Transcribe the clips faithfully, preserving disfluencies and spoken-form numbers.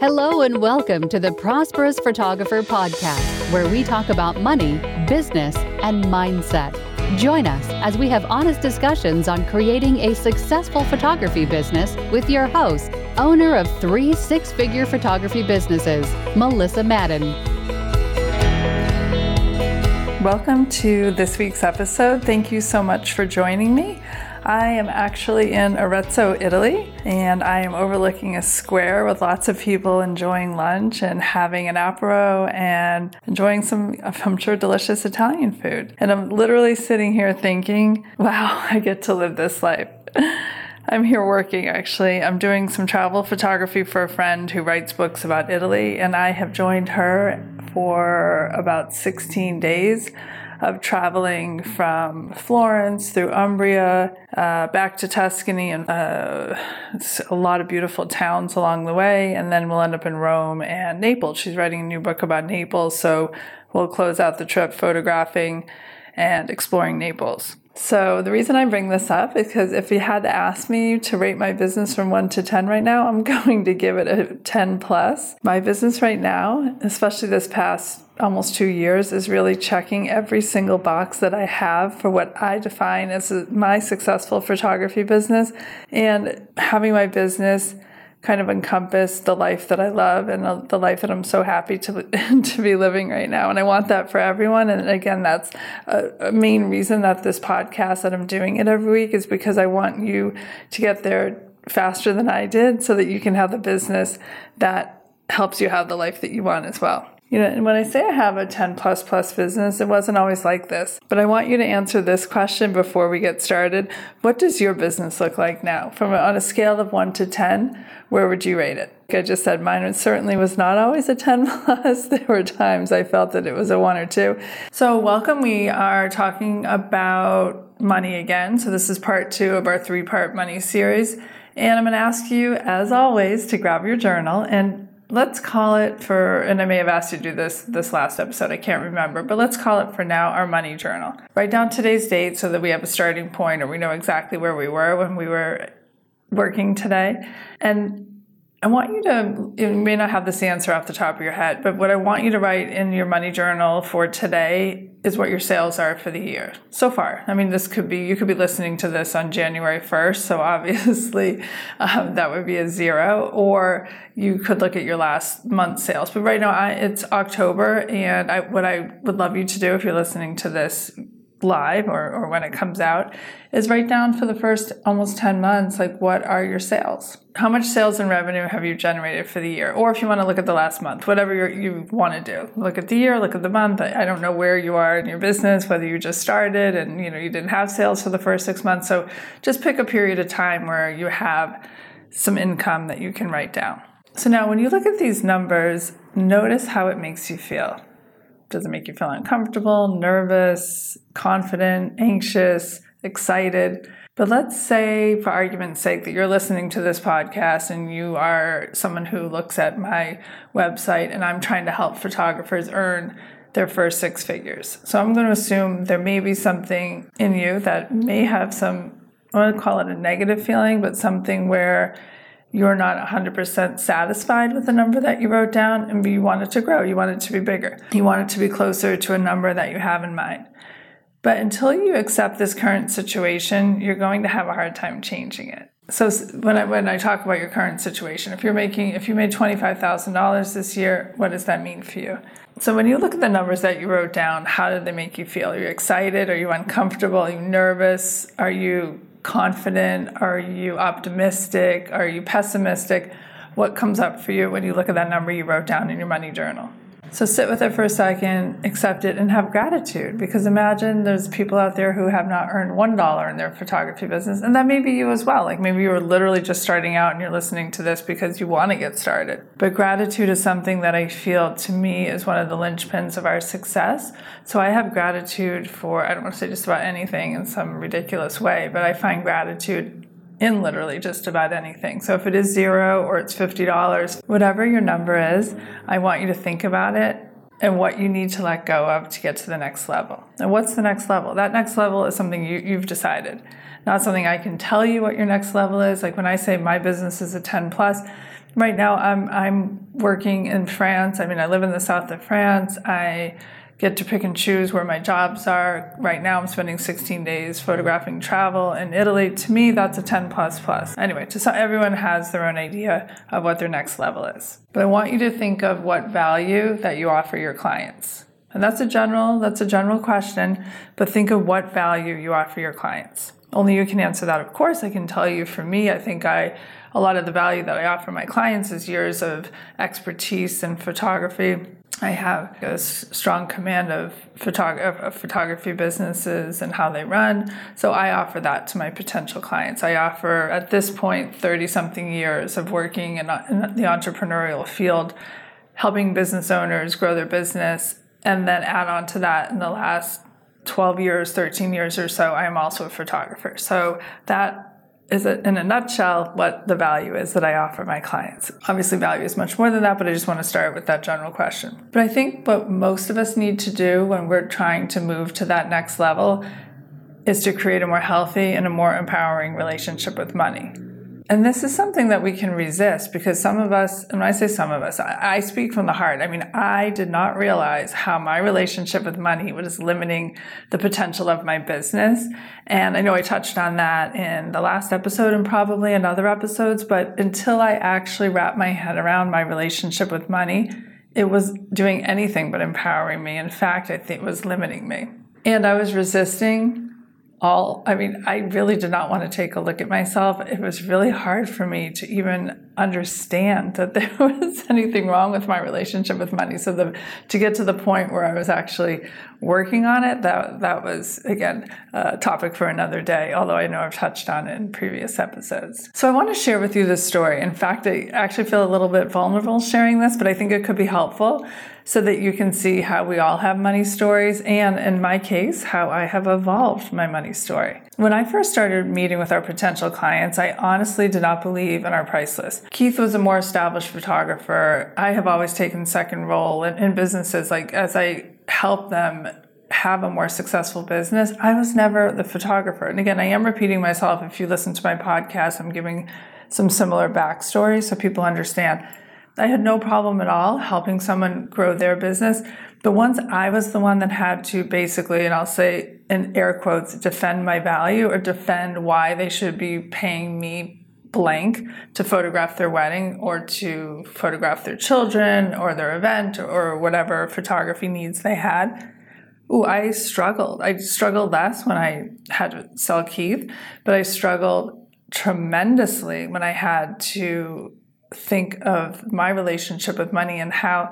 Hello and welcome to the Prosperous Photographer Podcast, where we talk about money, business, and mindset. Join us as we have honest discussions on creating a successful photography business with your host, owner of three six-figure photography businesses, Melissa Madden. Welcome to this week's episode. Thank you so much for joining me. I am actually in Arezzo, Italy, and I am overlooking a square with lots of people enjoying lunch and having an Aperol and enjoying some, I'm sure, delicious Italian food. And I'm literally sitting here thinking, wow, I get to live this life. I'm here working, actually. I'm doing some travel photography for a friend who writes books about Italy, and I have joined her for about sixteen days. Of traveling from Florence through Umbria, uh, back to Tuscany, and uh, a lot of beautiful towns along the way. And then we'll end up in Rome and Naples. She's writing a new book about Naples. So we'll close out the trip photographing and exploring Naples. So the reason I bring this up is because if you had to ask me to rate my business from one to ten right now, I'm going to give it a ten plus. My business right now, especially this past almost two years, is really checking every single box that I have for what I define as my successful photography business, and having my business kind of encompass the life that I love and the life that I'm so happy to to be living right now. And I want that for everyone. And again, that's a, a main reason that this podcast, that I'm doing it every week, is because I want you to get there faster than I did so that you can have the business that helps you have the life that you want as well. You know, and when I say I have a ten plus plus business, it wasn't always like this. But I want you to answer this question before we get started. What does your business look like now? From on a scale of one to ten, where would you rate it? Like I just said, mine certainly was not always a ten plus. There were times I felt that it was a one or two. So welcome. We are talking about money again. So this is part two of our three-part money series. And I'm going to ask you, as always, to grab your journal and let's call it for, and I may have asked you to do this this last episode, I can't remember, but let's call it for now our money journal. Write down today's date so that we have a starting point or we know exactly where we were when we were working today. And I want you to, you may not have this answer off the top of your head, but what I want you to write in your money journal for today is what your sales are for the year so far. I mean, this could be, you could be listening to this on January first, so obviously um, that would be a zero, or you could look at your last month's sales. But right now I, it's October, and I, what I would love you to do if you're listening to this live or, or when it comes out is write down for the first almost ten months, like, what are your sales? How much sales and revenue have you generated for the year? Or if you want to look at the last month, whatever you're, you want to do, look at the year, look at the month. I, I don't know where you are in your business, whether you just started and you know you didn't have sales for the first six months. So just pick a period of time where you have some income that you can write down. So now when you look at these numbers, notice how it makes you feel. Does it make you feel uncomfortable, nervous, confident, anxious, excited? But let's say, for argument's sake, that you're listening to this podcast and you are someone who looks at my website, and I'm trying to help photographers earn their first six figures. So I'm going to assume there may be something in you that may have some, I want to call it a negative feeling, but something where you're not one hundred percent satisfied with the number that you wrote down, and you want it to grow. You want it to be bigger. You want it to be closer to a number that you have in mind. But until you accept this current situation, you're going to have a hard time changing it. So when I when I talk about your current situation, if you're making if you made twenty-five thousand dollars this year, what does that mean for you? So when you look at the numbers that you wrote down, how did they make you feel? Are you excited? Are you uncomfortable? Are you nervous? Are you confident? Are you optimistic? Are you pessimistic? What comes up for you when you look at that number you wrote down in your money journal? So sit with it for a second, accept it, and have gratitude, because imagine there's people out there who have not earned one dollar in their photography business, and that may be you as well. Like maybe you were literally just starting out and you're listening to this because you want to get started. But gratitude is something that I feel, to me, is one of the linchpins of our success. So I have gratitude for, I don't want to say just about anything in some ridiculous way, but I find gratitude in literally just about anything. So if it is zero or it's fifty dollars, whatever your number is, I want you to think about it and what you need to let go of to get to the next level. And what's the next level? That next level is something you, you've decided, not something I can tell you what your next level is. Like when I say my business is a ten plus, right now I'm I'm working in France. I mean, I live in the south of France. I get to pick and choose where my jobs are. Right now I'm spending sixteen days photographing travel in Italy. To me, that's a ten plus plus. Anyway, to so everyone has their own idea of what their next level is. But I want you to think of what value that you offer your clients. And that's a general, that's a general question, but think of what value you offer your clients. Only you can answer that. Of course, I can tell you for me, I think I, a lot of the value that I offer my clients is years of expertise in photography. I have a strong command of, photog- of photography businesses and how they run. So I offer that to my potential clients. I offer, at this point, thirty-something years of working in, in the entrepreneurial field, helping business owners grow their business, and then add on to that in the last twelve years, thirteen years or so, I am also a photographer. So that is, in a nutshell, what the value is that I offer my clients. Obviously, value is much more than that, but I just want to start with that general question. But I think what most of us need to do when we're trying to move to that next level is to create a more healthy and a more empowering relationship with money. And this is something that we can resist because some of us, and when I say some of us, I, I speak from the heart. I mean, I did not realize how my relationship with money was limiting the potential of my business. And I know I touched on that in the last episode and probably in other episodes, but until I actually wrapped my head around my relationship with money, it was doing anything but empowering me. In fact, I think it was limiting me. And I was resisting all, I mean, I really did not want to take a look at myself. It was really hard for me to even understand that there was anything wrong with my relationship with money. So the, to get to the point where I was actually working on it, that that was, again, a topic for another day, although I know I've touched on it in previous episodes. So I want to share with you this story. In fact, I actually feel a little bit vulnerable sharing this, but I think it could be helpful so that you can see how we all have money stories and, in my case, how I have evolved my money story. When I first started meeting with our potential clients, I honestly did not believe in our price list. Keith was a more established photographer. I have always taken second role in, in businesses. Like, as I help them have a more successful business, I was never the photographer. And again, I am repeating myself. If you listen to my podcast, I'm giving some similar backstory so people understand. I had no problem at all helping someone grow their business, but once I was the one that had to basically, and I'll say in air quotes, defend my value or defend why they should be paying me blank to photograph their wedding or to photograph their children or their event or whatever photography needs they had. Ooh, I struggled. I struggled less when I had to sell Keith, but I struggled tremendously when I had to think of my relationship with money and how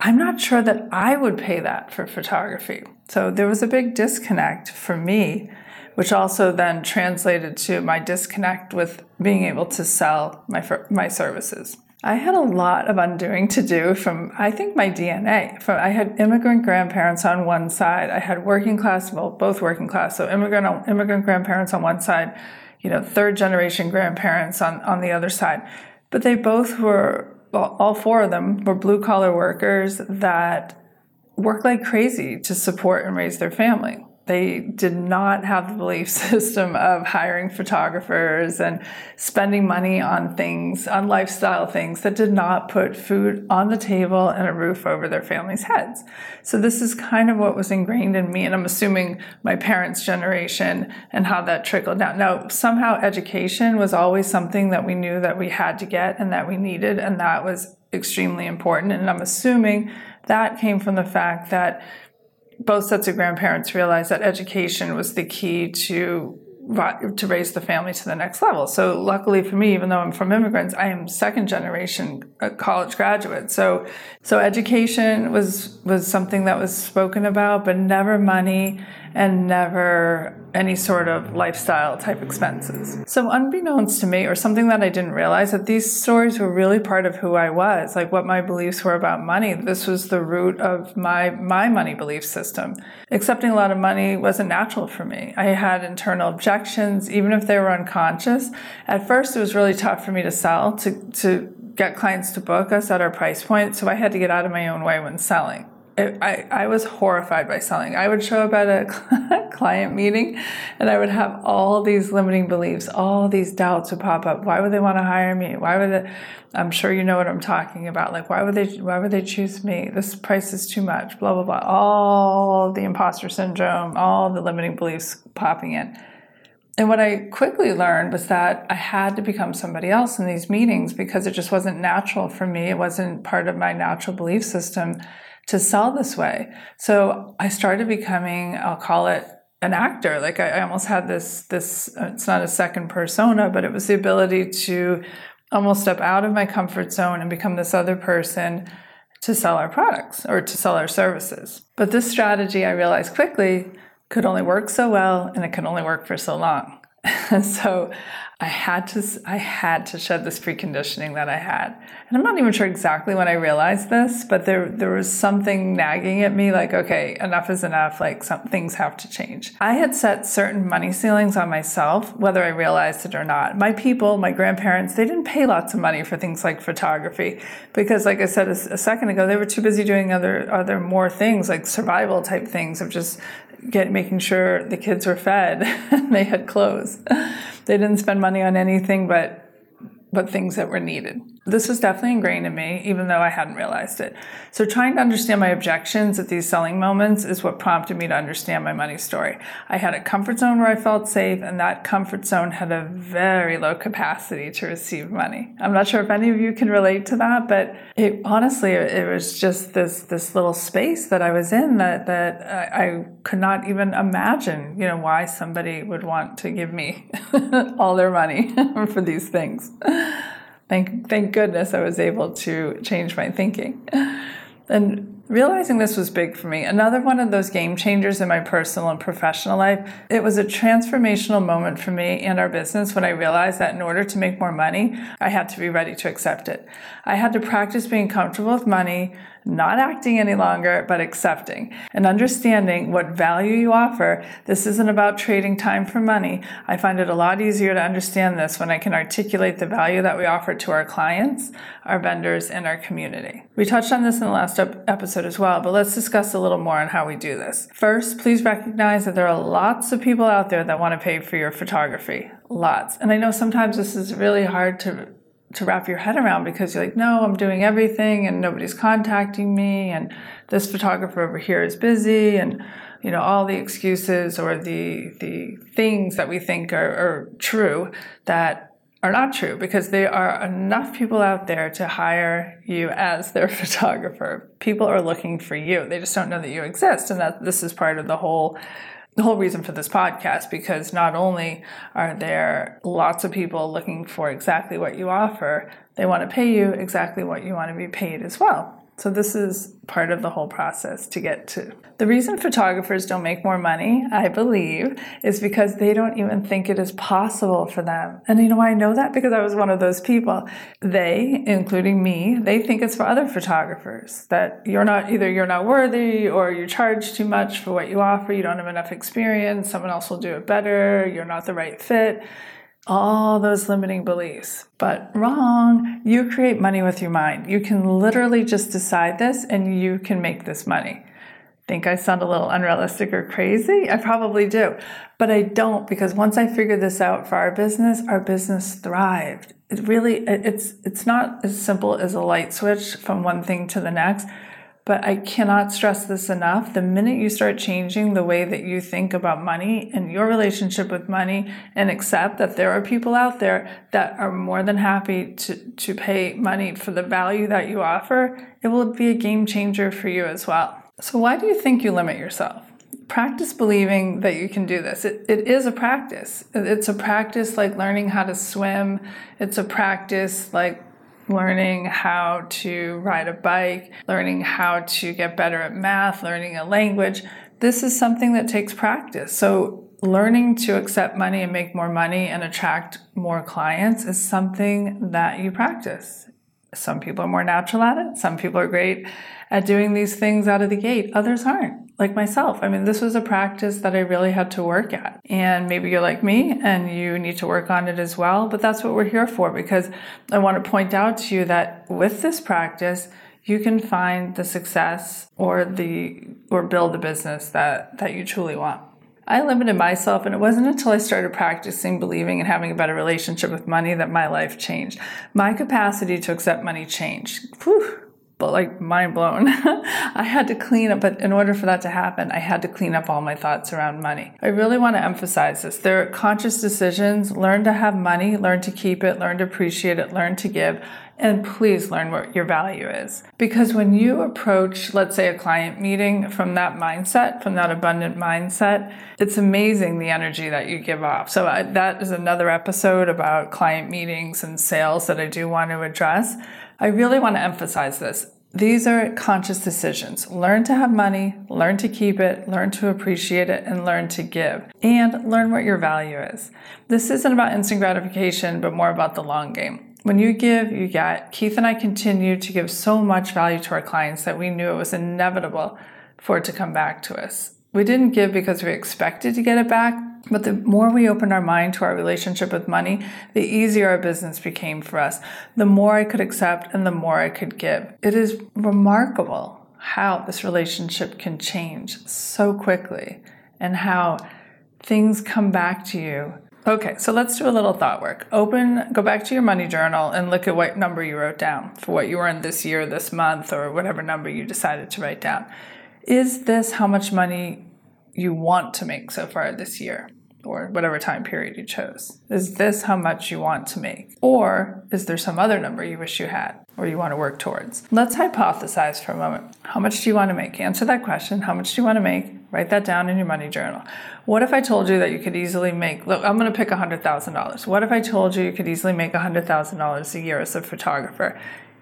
I'm not sure that I would pay that for photography. So there was a big disconnect for me, which also then translated to my disconnect with being able to sell my my services. I had a lot of undoing to do from, I think, my D N A. From I had immigrant grandparents on one side. I had working class, well, both working class, so immigrant immigrant grandparents on one side, you know, third generation grandparents on, on the other side. But they both were, well, all four of them were blue-collar workers that worked like crazy to support and raise their family. They did not have the belief system of hiring photographers and spending money on things, on lifestyle things that did not put food on the table and a roof over their families' heads. So this is kind of what was ingrained in me, and I'm assuming my parents' generation and how that trickled down. Now, somehow education was always something that we knew that we had to get and that we needed, and that was extremely important. And I'm assuming that came from the fact that both sets of grandparents realized that education was the key to to raise the family to the next level. So luckily for me, even though I'm from immigrants, I am second generation college graduate. So so education was was something that was spoken about, but never money and never any sort of lifestyle type expenses. So unbeknownst to me, or something that I didn't realize, that these stories were really part of who I was, like what my beliefs were about money. This was the root of my my money belief system. Accepting a lot of money wasn't natural for me. I had internal objections, even if they were unconscious. At first, it was really tough for me to sell, to, to get clients to book us at our price point, so I had to get out of my own way when selling. It, I, I was horrified by selling. I would show up at a client meeting and I would have all these limiting beliefs, all these doubts would pop up. Why would they want to hire me? Why would it, I'm sure you know what I'm talking about. Like, why would they, why would they choose me? This price is too much, blah, blah, blah. All the imposter syndrome, all the limiting beliefs popping in. And what I quickly learned was that I had to become somebody else in these meetings because it just wasn't natural for me. It wasn't part of my natural belief system to sell this way. So I started becoming, I'll call it an actor. Like I, I almost had this, this, it's not a second persona, but it was the ability to almost step out of my comfort zone and become this other person to sell our products or to sell our services. But this strategy, I realized quickly, could only work so well and it could only work for so long. And so I had to, I had to shed this preconditioning that I had. And I'm not even sure exactly when I realized this, but there, there was something nagging at me like, okay, enough is enough. Like some things have to change. I had set certain money ceilings on myself, whether I realized it or not. My people, my grandparents, they didn't pay lots of money for things like photography because like I said a, a second ago, they were too busy doing other, other more things like survival type things of just get making sure the kids were fed and they had clothes. They didn't spend money on anything but but things that were needed. This was definitely ingrained in me, even though I hadn't realized it. So trying to understand my objections at these selling moments is what prompted me to understand my money story. I had a comfort zone where I felt safe, and that comfort zone had a very low capacity to receive money. I'm not sure if any of you can relate to that, but it honestly, it was just this this little space that I was in that that I, I could not even imagine, you know, why somebody would want to give me all their money for these things. Thank, thank goodness I was able to change my thinking. And realizing this was big for me. Another one of those game changers in my personal and professional life. It was a transformational moment for me and our business when I realized that in order to make more money, I had to be ready to accept it. I had to practice being comfortable with money, not acting any longer, but accepting and understanding what value you offer. This isn't about trading time for money. I find it a lot easier to understand this when I can articulate the value that we offer to our clients, our vendors, and our community. We touched on this in the last episode as well, but let's discuss a little more on how we do this. First, please recognize that there are lots of people out there that want to pay for your photography. Lots. And I know sometimes this is really hard to to wrap your head around because you're like, no, I'm doing everything and nobody's contacting me and this photographer over here is busy and, you know, all the excuses or the the things that we think are, are true that are not true because there are enough people out there to hire you as their photographer. People are looking for you. They just don't know that you exist. And that this is part of the whole The whole reason for this podcast, because not only are there lots of people looking for exactly what you offer, they want to pay you exactly what you want to be paid as well. So this is part of the whole process to get to. The reason photographers don't make more money, I believe, is because they don't even think it is possible for them. And you know why I know that? Because I was one of those people. They, including me, they think it's for other photographers that you're not, either you're not worthy or you charge too much for what you offer. You don't have enough experience. Someone else will do it better. You're not the right fit. All those limiting beliefs. But wrong. You create money with your mind. You can literally just decide this and you can make this money. Think I sound a little unrealistic or crazy? I probably do. But I don't, because once I figured this out for our business, our business thrived. It really, it's it's not as simple as a light switch from one thing to the next. But I cannot stress this enough. The minute you start changing the way that you think about money and your relationship with money and accept that there are people out there that are more than happy to, to pay money for the value that you offer, it will be a game changer for you as well. So why do you think you limit yourself? Practice believing that you can do this. It, it is a practice. It's a practice like learning how to swim. It's a practice like learning how to ride a bike, learning how to get better at math, learning a language. This is something that takes practice. So learning to accept money and make more money and attract more clients is something that you practice. Some people are more natural at it. Some people are great at doing these things out of the gate. Others aren't, like myself. I mean, this was a practice that I really had to work at. And maybe you're like me and you need to work on it as well. But that's what we're here for, because I want to point out to you that with this practice, you can find the success or the or build the business that, that you truly want. I limited myself, and it wasn't until I started practicing, believing, and having a better relationship with money that my life changed. My capacity to accept money changed. Whew, but like mind blown. I had to clean up, but in order for that to happen, I had to clean up all my thoughts around money. I really want to emphasize this. They're conscious decisions. Learn to have money, learn to keep it, learn to appreciate it, learn to give. And please learn what your value is. Because when you approach, let's say, a client meeting from that mindset, from that abundant mindset, it's amazing the energy that you give off. So I, that is another episode about client meetings and sales that I do want to address. I really want to emphasize this. These are conscious decisions. Learn to have money, learn to keep it, learn to appreciate it, and learn to give. And learn what your value is. This isn't about instant gratification, but more about the long game. When you give, you get. Keith and I continue to give so much value to our clients that we knew it was inevitable for it to come back to us. We didn't give because we expected to get it back, but the more we opened our mind to our relationship with money, the easier our business became for us. The more I could accept and the more I could give. It is remarkable how this relationship can change so quickly and how things come back to you. Okay, so let's do a little thought work. Open, go back to your money journal and look at what number you wrote down for what you earned this year, this month, or whatever number you decided to write down. Is this how much money you want to make so far this year, or whatever time period you chose? Is this how much you want to make? Or is there some other number you wish you had or you want to work towards? Let's hypothesize for a moment. How much do you want to make? Answer that question. How much do you want to make? Write that down in your money journal. What if I told you that you could easily make, look, I'm going to pick one hundred thousand dollars. What if I told you you could easily make one hundred thousand dollars a year as a photographer?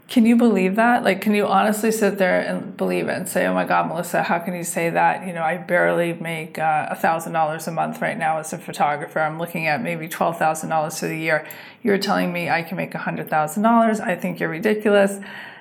Can you believe that? Like, can you honestly sit there and believe it and say, oh my God, Melissa, how can you say that? You know, I barely make uh, one thousand dollars a month right now as a photographer. I'm looking at maybe twelve thousand dollars for the year. You're telling me I can make one hundred thousand dollars. I think you're ridiculous.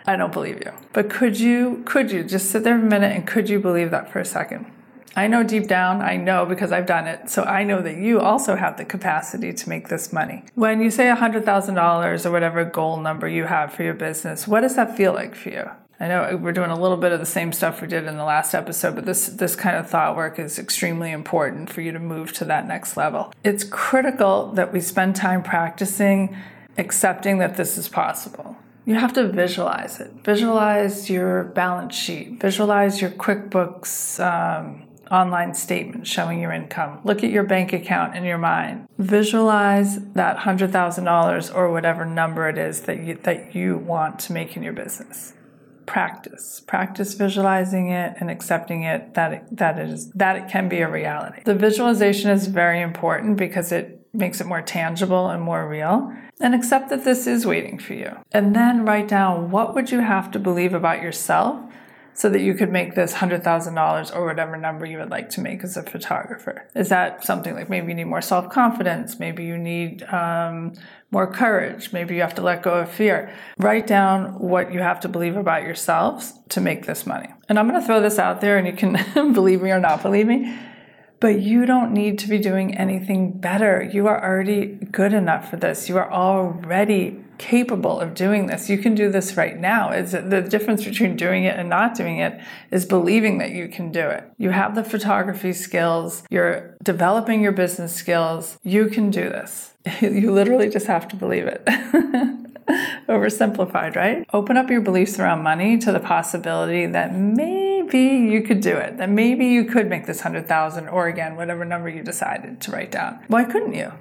I don't believe you. But could you, could you just sit there for a minute and could you believe that for a second? I know deep down, I know because I've done it, so I know that you also have the capacity to make this money. When you say one hundred thousand dollars or whatever goal number you have for your business, what does that feel like for you? I know we're doing a little bit of the same stuff we did in the last episode, but this, this kind of thought work is extremely important for you to move to that next level. It's critical that we spend time practicing accepting that this is possible. You have to visualize it. Visualize your balance sheet. Visualize your QuickBooks um, online statement showing your income. Look at your bank account in your mind. Visualize that one hundred thousand dollars or whatever number it is that you, that you want to make in your business. Practice. Practice visualizing it and accepting it that it, that it is that it can be a reality. The visualization is very important because it makes it more tangible and more real, and accept that this is waiting for you. And then write down what would you have to believe about yourself so that you could make this one hundred thousand dollars or whatever number you would like to make as a photographer. Is that something like maybe you need more self-confidence, maybe you need um, more courage, maybe you have to let go of fear. Write down what you have to believe about yourselves to make this money. And I'm going to throw this out there and you can believe me or not believe me. But you don't need to be doing anything better. You are already good enough for this. You are already capable of doing this. You can do this right now. It's the difference between doing it and not doing it is believing that you can do it. You have the photography skills. You're developing your business skills. You can do this. You literally just have to believe it. Oversimplified, right? Open up your beliefs around money to the possibility that maybe you could do it, that maybe you could make this one hundred thousand dollars or again, whatever number you decided to write down. Why couldn't you?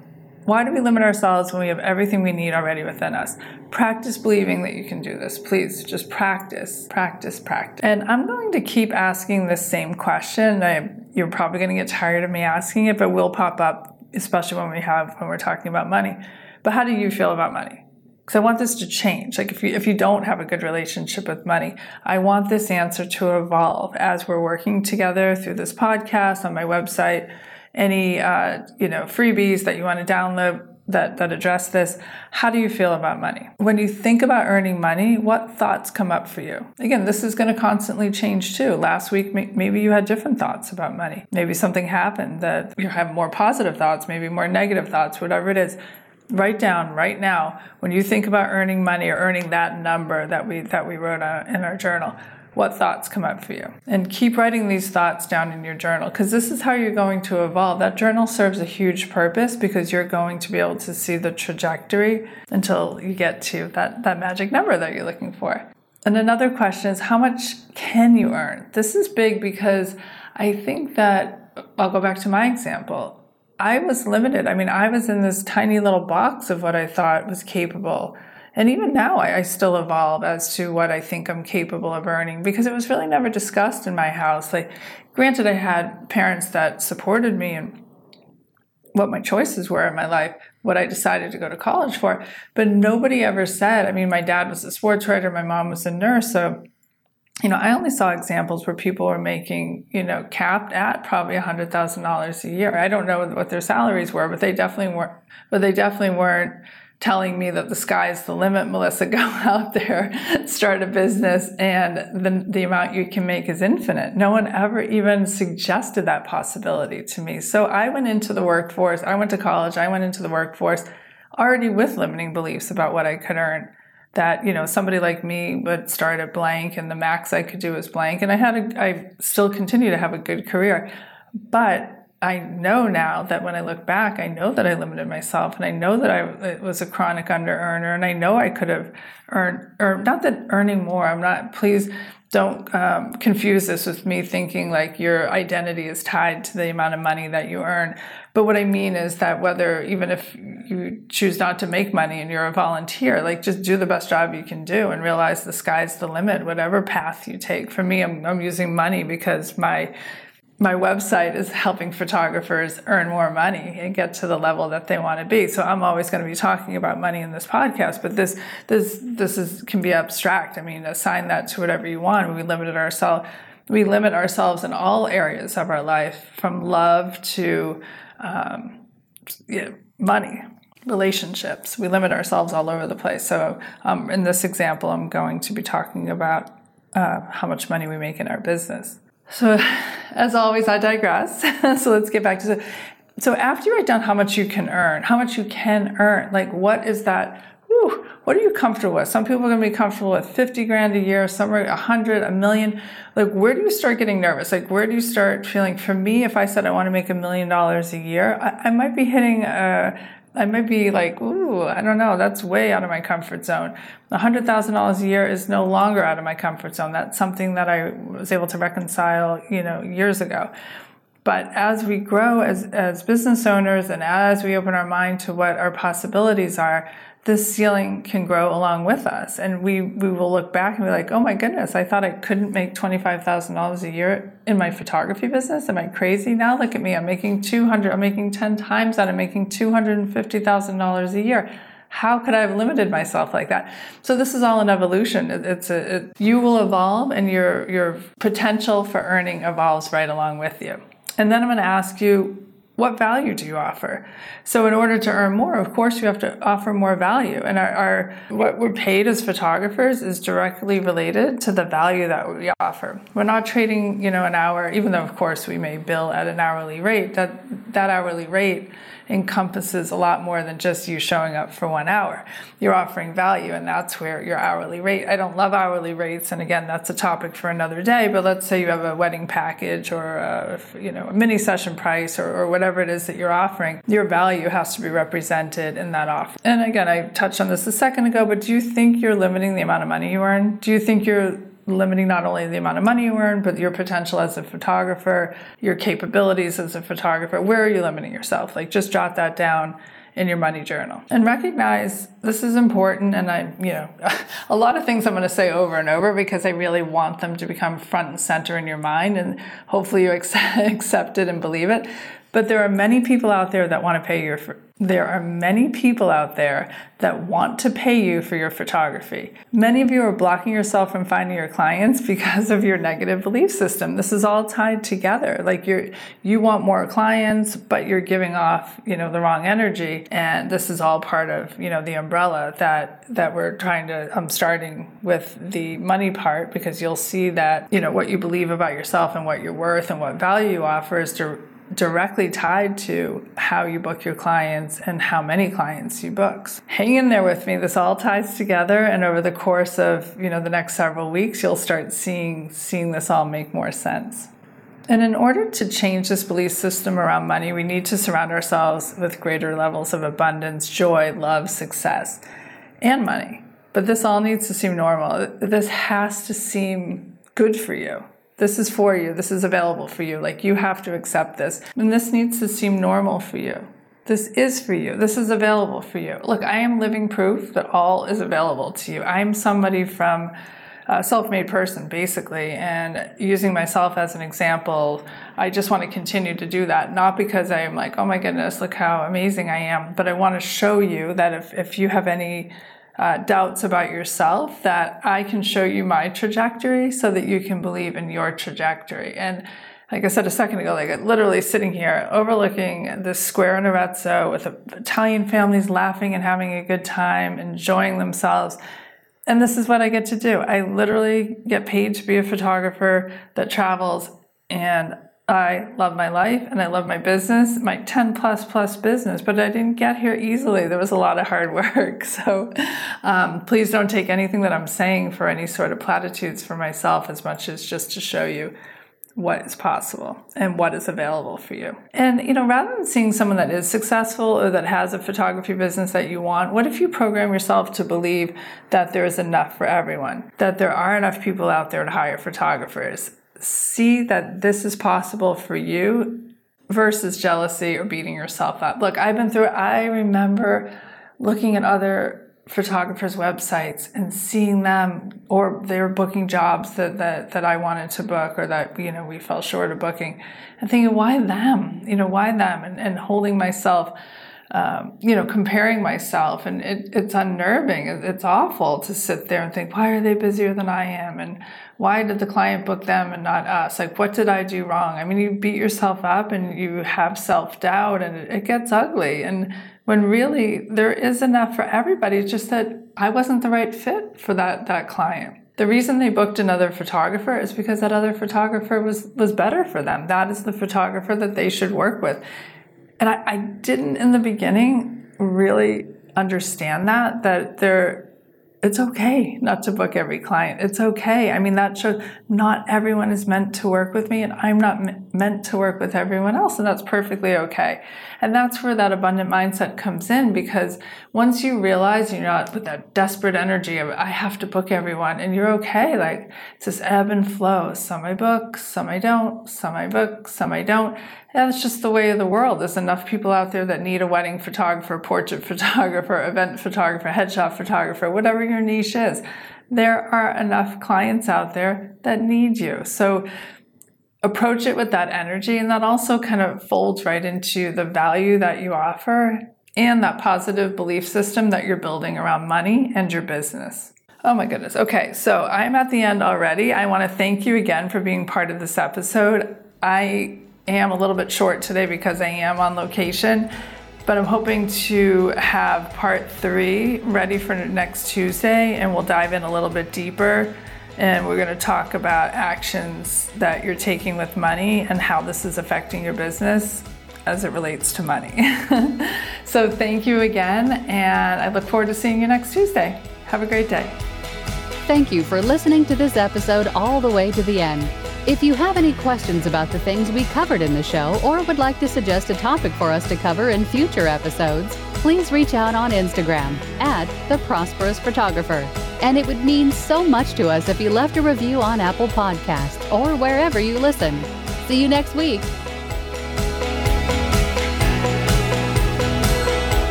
Why do we limit ourselves when we have everything we need already within us? Practice believing that you can do this. Please just practice, practice, practice. And I'm going to keep asking this same question. I, you're probably going to get tired of me asking it, but will pop up, especially when we have, when we're talking about money. But how do you feel about money? Because I want this to change. Like if you if you don't have a good relationship with money, I want this answer to evolve as we're working together through this podcast, on my website, any uh, you know freebies that you want to download that, that address this. How do you feel about money? When you think about earning money, what thoughts come up for you? Again, this is going to constantly change too. Last week, maybe you had different thoughts about money. Maybe something happened that you have more positive thoughts, maybe more negative thoughts, whatever it is. write down right now, when you think about earning money or earning that number that we that we wrote out in our journal, what thoughts come up for you? And keep writing these thoughts down in your journal, because this is how you're going to evolve. That journal serves a huge purpose, because you're going to be able to see the trajectory until you get to that, that magic number that you're looking for. And another question is, how much can you earn? This is big, because I think that, I'll go back to my example. I was limited. I mean, I was in this tiny little box of what I thought was capable. And even now, I, I still evolve as to what I think I'm capable of earning, because it was really never discussed in my house. Like, granted, I had parents that supported me and what my choices were in my life, what I decided to go to college for, but nobody ever said. I mean, my dad was a sports writer, my mom was a nurse, so you know, I only saw examples where people were making, you know, capped at probably a hundred thousand dollars a year. I don't know what their salaries were, but they definitely weren't. But they definitely weren't telling me that the sky's the limit, Melissa. Go out there, start a business, and the the amount you can make is infinite. No one ever even suggested that possibility to me. So I went into the workforce. I went to college. I went into the workforce already with limiting beliefs about what I could earn. That, you know, somebody like me would start at blank and the max I could do is blank. And I had a, I still continue to have a good career. But I know now that when I look back, I know that I limited myself, and I know that I was a chronic under earner, and I know I could have earned, or not that earning more, I'm not, please don't um, confuse this with me thinking like your identity is tied to the amount of money that you earn. But what I mean is that whether, even if you choose not to make money and you're a volunteer, like just do the best job you can do and realize the sky's the limit, whatever path you take. For me, I'm, I'm using money because my My website is helping photographers earn more money and get to the level that they want to be. So I'm always going to be talking about money in this podcast, but this this this is can be abstract. I mean, assign that to whatever you want. We limited ourselves. We limit ourselves in all areas of our life, from love to um, you know, money, relationships. We limit ourselves all over the place. So um, in this example, I'm going to be talking about uh, how much money we make in our business. So as always, I digress. So let's get back to it. So after you write down how much you can earn, how much you can earn, like what is that, whew, what are you comfortable with? Some people are going to be comfortable with fifty grand a year, some are a hundred, a million. Like, where do you start getting nervous? Like, where do you start feeling? For me, if I said I want to make a million dollars a year, I, I might be hitting a, I might be like, ooh, I don't know, that's way out of my comfort zone. one hundred thousand dollars a year is no longer out of my comfort zone. That's something that I was able to reconcile, you know, years ago. But as we grow as, as business owners, and as we open our mind to what our possibilities are, this ceiling can grow along with us. And we, we will look back and be like, oh my goodness, I thought I couldn't make twenty-five thousand dollars a year in my photography business. Am I crazy now? Look at me. I'm making two hundred, I'm making ten times that. I'm making two hundred fifty thousand dollars a year. How could I have limited myself like that? So this is all an evolution. It, it's a, it, you will evolve, and your, your potential for earning evolves right along with you. And then I'm going to ask you, what value do you offer? So in order to earn more, of course, you have to offer more value. And our, our what we're paid as photographers is directly related to the value that we offer. We're not trading, you know, an hour, even though, of course, we may bill at an hourly rate. That that hourly rate encompasses a lot more than just you showing up for one hour. You're offering value, and that's where your hourly rate. I don't love hourly rates, and again, that's a topic for another day, but let's say you have a wedding package or a, you know, a mini session price or, or whatever it is that you're offering, your value has to be represented in that offer. And again, I touched on this a second ago, but do you think you're limiting the amount of money you earn? Do you think you're limiting not only the amount of money you earn, but your potential as a photographer, your capabilities as a photographer? Where are you limiting yourself? Like, just jot that down in your money journal. And recognize this is important. And I, you know, a lot of things I'm going to say over and over because I really want them to become front and center in your mind. And hopefully you accept it and believe it. But there are many people out there that want to pay you. There are many people out there that want to pay you for your photography. Many of you are blocking yourself from finding your clients because of your negative belief system. This is all tied together. Like you you want more clients, but you're giving off, you know, the wrong energy. And this is all part of, you know, the umbrella that that we're trying to. I'm starting with the money part because you'll see that, you know, what you believe about yourself and what you're worth and what value you offer is to directly tied to how you book your clients and how many clients you book. Hang in there with me. This all ties together, and over the course of, you know, the next several weeks, you'll start seeing seeing this all make more sense. And in order to change this belief system around money, we need to surround ourselves with greater levels of abundance, joy, love, success, and money. But this all needs to seem normal. This has to seem good for you. This is for you. This is available for you. Like, you have to accept this. And this needs to seem normal for you. This is for you. This is available for you. Look, I am living proof that all is available to you. I'm somebody from a self-made person, basically. And using myself as an example, I just want to continue to do that. Not because I am like, oh my goodness, look how amazing I am. But I want to show you that if, if you have any Uh, doubts about yourself, that I can show you my trajectory so that you can believe in your trajectory. And like I said a second ago, like I'm literally sitting here overlooking this square in Arezzo with Italian families laughing and having a good time, enjoying themselves. And this is what I get to do. I literally get paid to be a photographer that travels, and I love my life and I love my business, my ten plus plus business, but I didn't get here easily. There was a lot of hard work. So um, please don't take anything that I'm saying for any sort of platitudes for myself, as much as just to show you what is possible and what is available for you. And, you know, rather than seeing someone that is successful or that has a photography business that you want, what if you program yourself to believe that there is enough for everyone, that there are enough people out there to hire photographers? See that this is possible for you versus jealousy or beating yourself up. Look, I've been through it. I remember looking at other photographers' websites and seeing them, or they were booking jobs that, that, that I wanted to book, or that, you know, we fell short of booking, and thinking, why them? You know, why them? And, and holding myself, um, you know, comparing myself. And it, it's unnerving. It's awful to sit there and think, why are they busier than I am? And why did the client book them and not us? Like, what did I do wrong? I mean, you beat yourself up and you have self-doubt, and it gets ugly. And when really there is enough for everybody, it's just that I wasn't the right fit for that, that client. The reason they booked another photographer is because that other photographer was, was better for them. That is the photographer that they should work with. And I, I didn't in the beginning really understand that, that there it's okay not to book every client. It's okay. I mean, that shows not everyone is meant to work with me, and I'm not me- meant to work with everyone else, and that's perfectly okay. And that's where that abundant mindset comes in, because once you realize you're not with that desperate energy of, I have to book everyone, and you're okay. Like, it's this ebb and flow. Some I book, some I don't, some I book, some I don't. That's just the way of the world. There's enough people out there that need a wedding photographer, portrait photographer, event photographer, headshot photographer, whatever your niche is. There are enough clients out there that need you. So approach it with that energy, and that also kind of folds right into the value that you offer and that positive belief system that you're building around money and your business. Oh my goodness. Okay, so I'm at the end already. I want to thank you again for being part of this episode. I am a little bit short today because I am on location, but I'm hoping to have part three ready for next Tuesday, and we'll dive in a little bit deeper. And we're going to talk about actions that you're taking with money and how this is affecting your business as it relates to money. So thank you again, and I look forward to seeing you next Tuesday. Have a great day. Thank you for listening to this episode all the way to the end. If you have any questions about the things we covered in the show, or would like to suggest a topic for us to cover in future episodes, please reach out on Instagram at The Prosperous Photographer. And it would mean so much to us if you left a review on Apple Podcasts or wherever you listen. See you next week.